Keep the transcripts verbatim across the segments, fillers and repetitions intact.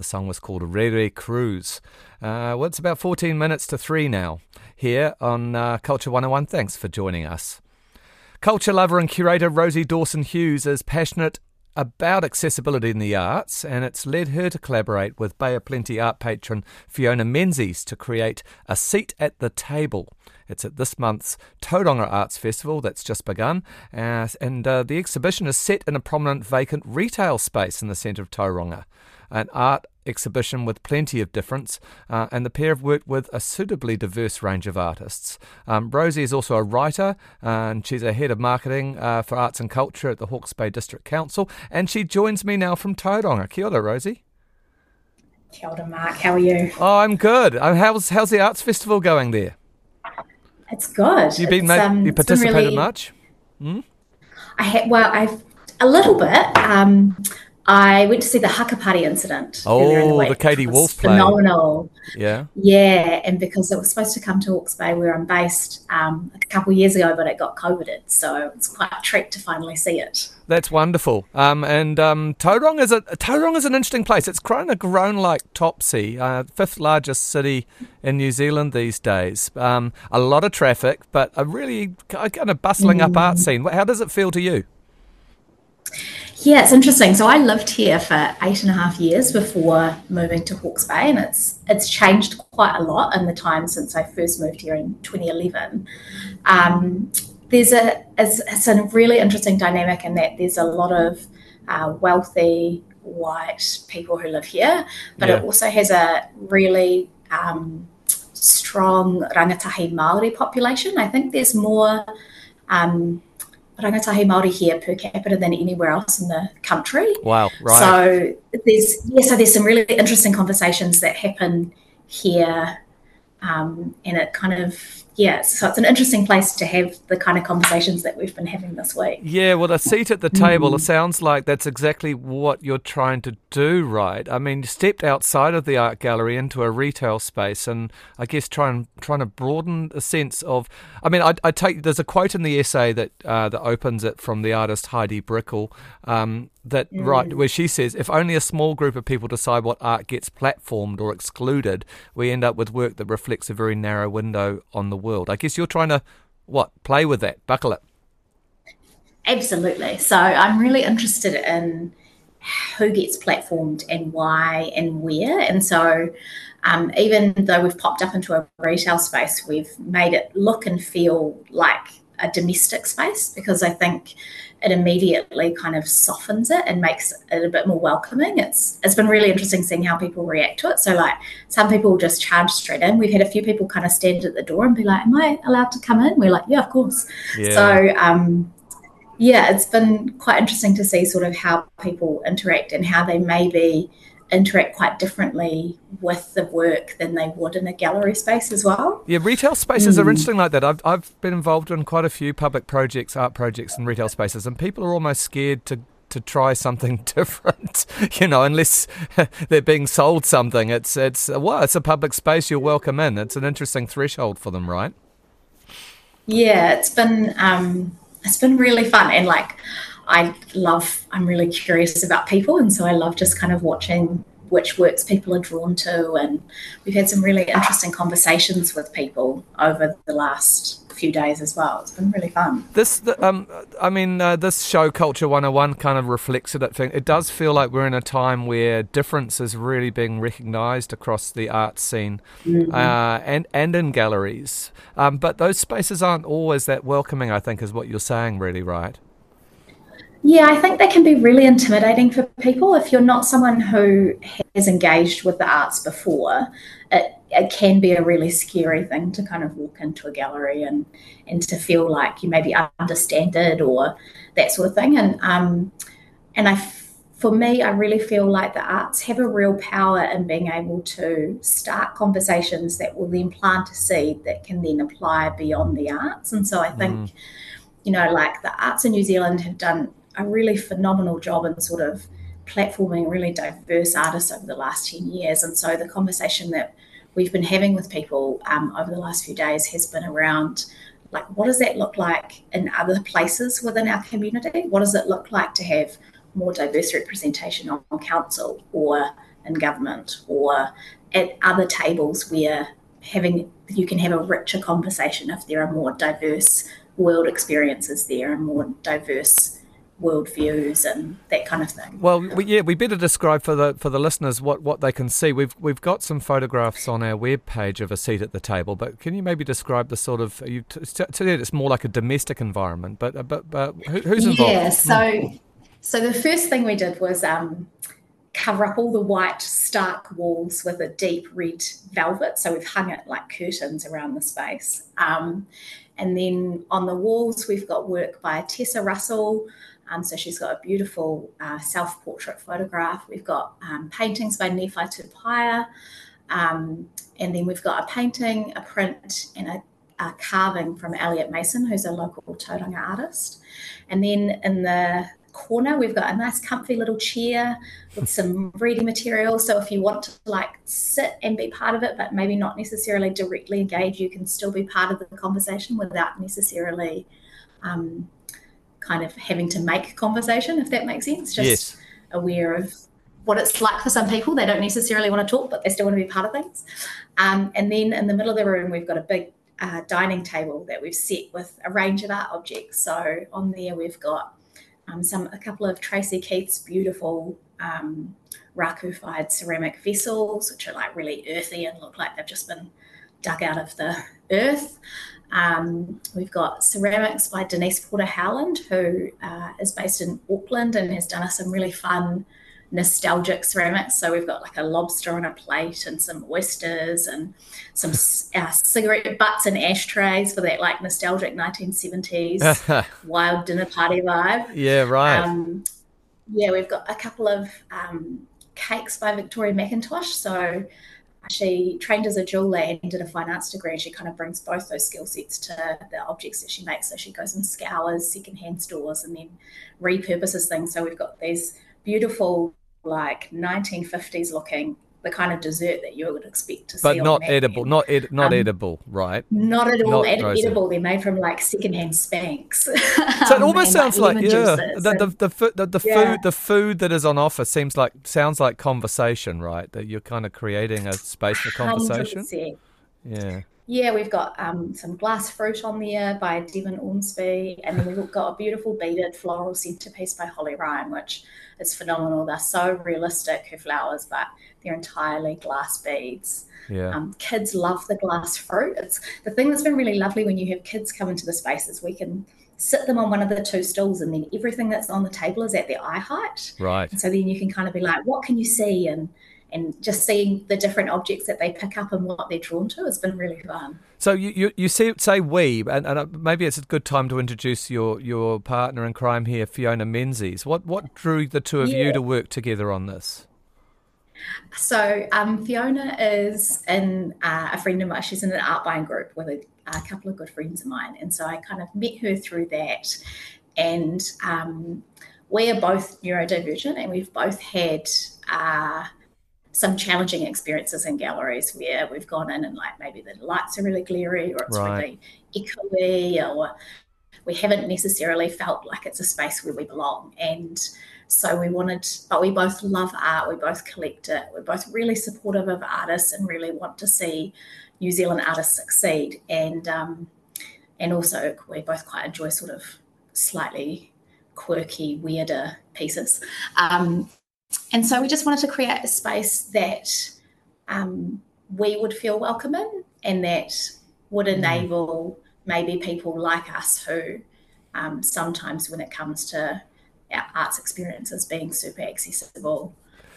The song was called Rere Cruz. Uh, well, it's about fourteen minutes to three now here on uh, Culture one oh one. Thanks for joining us. Culture lover and curator Rosie Dawson-Hewes is passionate about accessibility in the arts, and it's led her to collaborate with Bay of Plenty art patron Fiona Menzies to create A Seat at the Table. It's at this month's Tauranga Arts Festival that's just begun, uh, and uh, the exhibition is set in a prominent vacant retail space in the centre of Tauranga. An art exhibition with plenty of difference, uh, and the pair have worked with a suitably diverse range of artists. Um, Rosie is also a writer, uh, and she's a head of marketing uh, for arts and culture at the Hawke's Bay District Council, and she joins me now from Tauranga. Kia ora, Rosie. Kia ora, Mark. How are you? Oh, I'm good. How's, how's the arts festival going there? It's good. You've been made, um, you participated really... much? Hmm? I ha- well, I've a little bit. Um, I went to see the Haka Party incident. Oh, the, the Katie Wolf play. Phenomenal. Yeah. Yeah, and because it was supposed to come to Hawke's Bay, where I'm based, um, a couple of years ago, but it got COVIDed, so it's quite a treat to finally see it. That's wonderful. Um, and um, Tauranga is a Tauranga is an interesting place. It's kind of grown like Topsy, uh, fifth largest city in New Zealand these days. Um, a lot of traffic, but a really kind of bustling mm. up art scene. How does it feel to you? Yeah, it's interesting. So I lived here for eight and a half years before moving to Hawke's Bay, and it's it's changed quite a lot in the time since I first moved here in twenty eleven. Um, there's a it's, it's a really interesting dynamic in that there's a lot of uh, wealthy white people who live here, but yeah. It also has a really um, strong rangatahi Māori population. I think there's more... Um, rangatahi Māori here per capita than anywhere else in the country. Wow, right. So there's yeah, so there's some really interesting conversations that happen here, um, and it kind of yeah. So it's an interesting place to have the kind of conversations that we've been having this week. Yeah, well, a seat at the table. Mm. It sounds like that's exactly what you're trying to do, right? I mean, you stepped outside of the art gallery into a retail space, and I guess trying trying to broaden a sense of. I mean, I, I take there's a quote in the essay that uh, that opens it from the artist Heidi Brickell. Um, that mm. right where she says, if only a small group of people decide what art gets platformed or excluded, we end up with work that reflects a very narrow window on the world. I guess you're trying to what play with that, buckle it. Absolutely. So I'm really interested in who gets platformed and why and where, and so um, even though we've popped up into a retail space, we've made it look and feel like a domestic space, because I think it immediately kind of softens it and makes it a bit more welcoming. It's it's been really interesting seeing how people react to it. So like some people just charge straight in. We've had a few people kind of stand at the door and be like, am I allowed to come in? We're like, yeah, of course. Yeah. So um, yeah, it's been quite interesting to see sort of how people interact and how they maybe interact quite differently with the work than they would in a gallery space as well. Yeah, retail spaces mm. are interesting like that. I've I've been involved in quite a few public projects, art projects and retail spaces, and people are almost scared to, to try something different, you know, unless they're being sold something. It's, it's, well, it's a public space, you're welcome in. It's an interesting threshold for them, right? Yeah, it's been um, it's been really fun, and like, I love, I'm really curious about people, and so I love just kind of watching which works people are drawn to, and we've had some really interesting conversations with people over the last few days as well. It's been really fun. This, the, um, I mean, uh, this show, Culture one oh one, kind of reflects that thing. It does feel like we're in a time where difference is really being recognised across the art scene, mm-hmm. uh, and, and in galleries, um, but those spaces aren't always that welcoming, I think, is what you're saying really, right? Yeah, I think they can be really intimidating for people. If you're not someone who has engaged with the arts before, it, it can be a really scary thing to kind of walk into a gallery and, and to feel like you maybe understand it or that sort of thing. And um, and I, for me, I really feel like the arts have a real power in being able to start conversations that will then plant a seed that can then apply beyond the arts. And so I think, mm. you know, like the arts in New Zealand have done a really phenomenal job in sort of platforming really diverse artists over the last ten years, and so the conversation that we've been having with people um, over the last few days has been around like, what does that look like in other places within our community? What does it look like to have more diverse representation on, on council or in government or at other tables where having you can have a richer conversation if there are more diverse world experiences there and more diverse worldviews and that kind of thing. Well, we, yeah, we better describe for the for the listeners what, what they can see. We've we've got some photographs on our webpage of A Seat at the Table, but can you maybe describe the sort of you t- t- t- it's more like a domestic environment, but but but who, who's involved? Yeah, so so the first thing we did was um, cover up all the white stark walls with a deep red velvet. So we've hung it like curtains around the space. Um, and then on the walls, we've got work by Tessa Russell. Um, so she's got a beautiful uh, self-portrait photograph. We've got um, paintings by Nephi Tupaia. Um, and then we've got a painting, a print, and a, a carving from Elliot Mason, who's a local Tauranga artist. And then in the corner, we've got a nice comfy little chair with some reading material, so if you want to like sit and be part of it but maybe not necessarily directly engage, you can still be part of the conversation without necessarily um kind of having to make conversation, if that makes sense. Just yes. Aware of what it's like for some people. They don't necessarily want to talk, but they still want to be part of things. Um, and then in the middle of the room, we've got a big uh, dining table that we've set with a range of art objects. So on there we've got Um, some a couple of Tracy Keith's beautiful um, raku-fired ceramic vessels, which are like really earthy and look like they've just been dug out of the earth. Um, we've got ceramics by Denise Porter-Howland, who uh, is based in Auckland and has done us some really fun nostalgic ceramics. So we've got like a lobster on a plate and some oysters and some uh, cigarette butts and ashtrays for that like nostalgic nineteen seventies wild dinner party vibe. Yeah, right. Um, yeah, we've got a couple of um, cakes by Victoria McIntosh. So she trained as a jeweller and did a fine arts degree. She kind of brings both those skill sets to the objects that she makes. So she goes and scours secondhand stores and then repurposes things. So we've got these beautiful like nineteen fifties looking, the kind of dessert that you would expect to but see. But not edible, not ed- not um, edible, right? Not at all not ed- edible. They're made from like secondhand Spanx. So it um, almost sounds like, like yeah, the the the, fu- the, the yeah. food the food that is on offer seems like sounds like conversation, right? That you're kind of creating a space for conversation. one hundred percent. Yeah. Yeah, we've got um, some glass fruit on there by Devon Ormsby, and then we've got a beautiful beaded floral centrepiece by Holly Ryan, which is phenomenal. They're so realistic, her flowers, but they're entirely glass beads. Yeah. Um, kids love the glass fruit. It's the thing that's been really lovely when you have kids come into the spaces. We can sit them on one of the two stools and then everything that's on the table is at their eye height. Right. And so then you can kind of be like, what can you see? And and just seeing the different objects that they pick up and what they're drawn to has been really fun. So you, you, you say, say we, and, and maybe it's a good time to introduce your, your partner in crime here, Fiona Menzies. What what drew the two of yeah. you to work together on this? So um, Fiona is in, uh, a friend of mine. She's in an art buying group with a, a couple of good friends of mine. And so I kind of met her through that. And um, we are both neurodivergent and we've both had... Uh, some challenging experiences in galleries where we've gone in and like maybe the lights are really glary or it's right. really echoey or we haven't necessarily felt like it's a space where we belong. And so we wanted, but we both love art, we both collect it, we're both really supportive of artists and really want to see New Zealand artists succeed. And um, and also we both quite enjoy sort of slightly quirky, weirder pieces. Um, And so we just wanted to create a space that um, we would feel welcome in and that would enable maybe people like us who um, sometimes when it comes to our arts experiences being super accessible.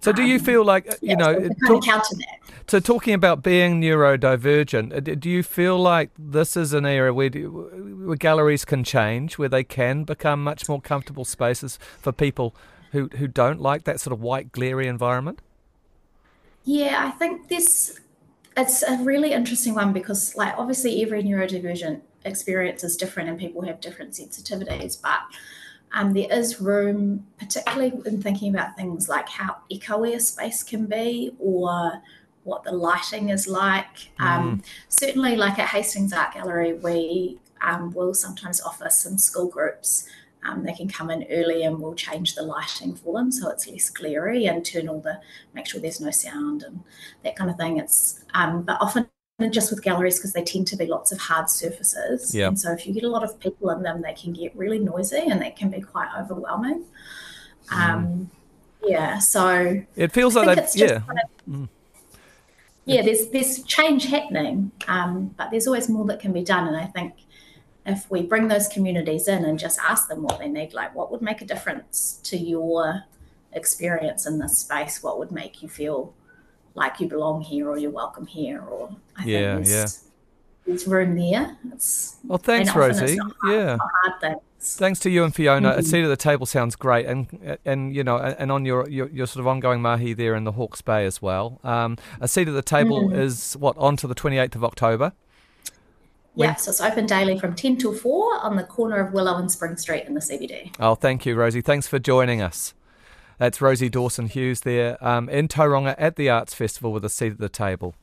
So do you um, feel like, you yeah, know, so, talk, kind of so talking about being neurodivergent, do you feel like this is an area where, do, where galleries can change, where they can become much more comfortable spaces for people who who don't like that sort of white, glary environment? Yeah, I think this, it's a really interesting one because, like, obviously every neurodivergent experience is different and people have different sensitivities, but um, there is room, particularly in thinking about things like how echoey a space can be or what the lighting is like. Mm. Um, certainly, like at Hastings Art Gallery, we um, will sometimes offer some school groups Um, they can come in early and we'll change the lighting for them so it's less glary and turn all the, make sure there's no sound and that kind of thing. It's, um, but often just with galleries, because they tend to be lots of hard surfaces. Yeah. And so if you get a lot of people in them, they can get really noisy and they can be quite overwhelming. Um, mm. Yeah, so it feels like they've, yeah. Kind of, mm. Yeah, there's, there's change happening, um, but there's always more that can be done. And I think if we bring those communities in and just ask them what they need, like what would make a difference to your experience in this space? What would make you feel like you belong here or you're welcome here? Or I yeah, think there's, yeah. there's room there. It's, well, thanks, Rosie. Hard, yeah. Thanks to you and Fiona. Mm-hmm. A Seat at the Table sounds great, and and you know, and on your, your, your sort of ongoing mahi there in the Hawke's Bay as well. Um, A Seat at the Table mm-hmm. is what, on to the twenty-eighth of October. Yeah, so it's open daily from ten till four on the corner of Willow and Spring Street in the C B D. Oh, thank you, Rosie. Thanks for joining us. That's Rosie Dawson-Hewes there um, in Tauranga at the Arts Festival with A Seat at the Table.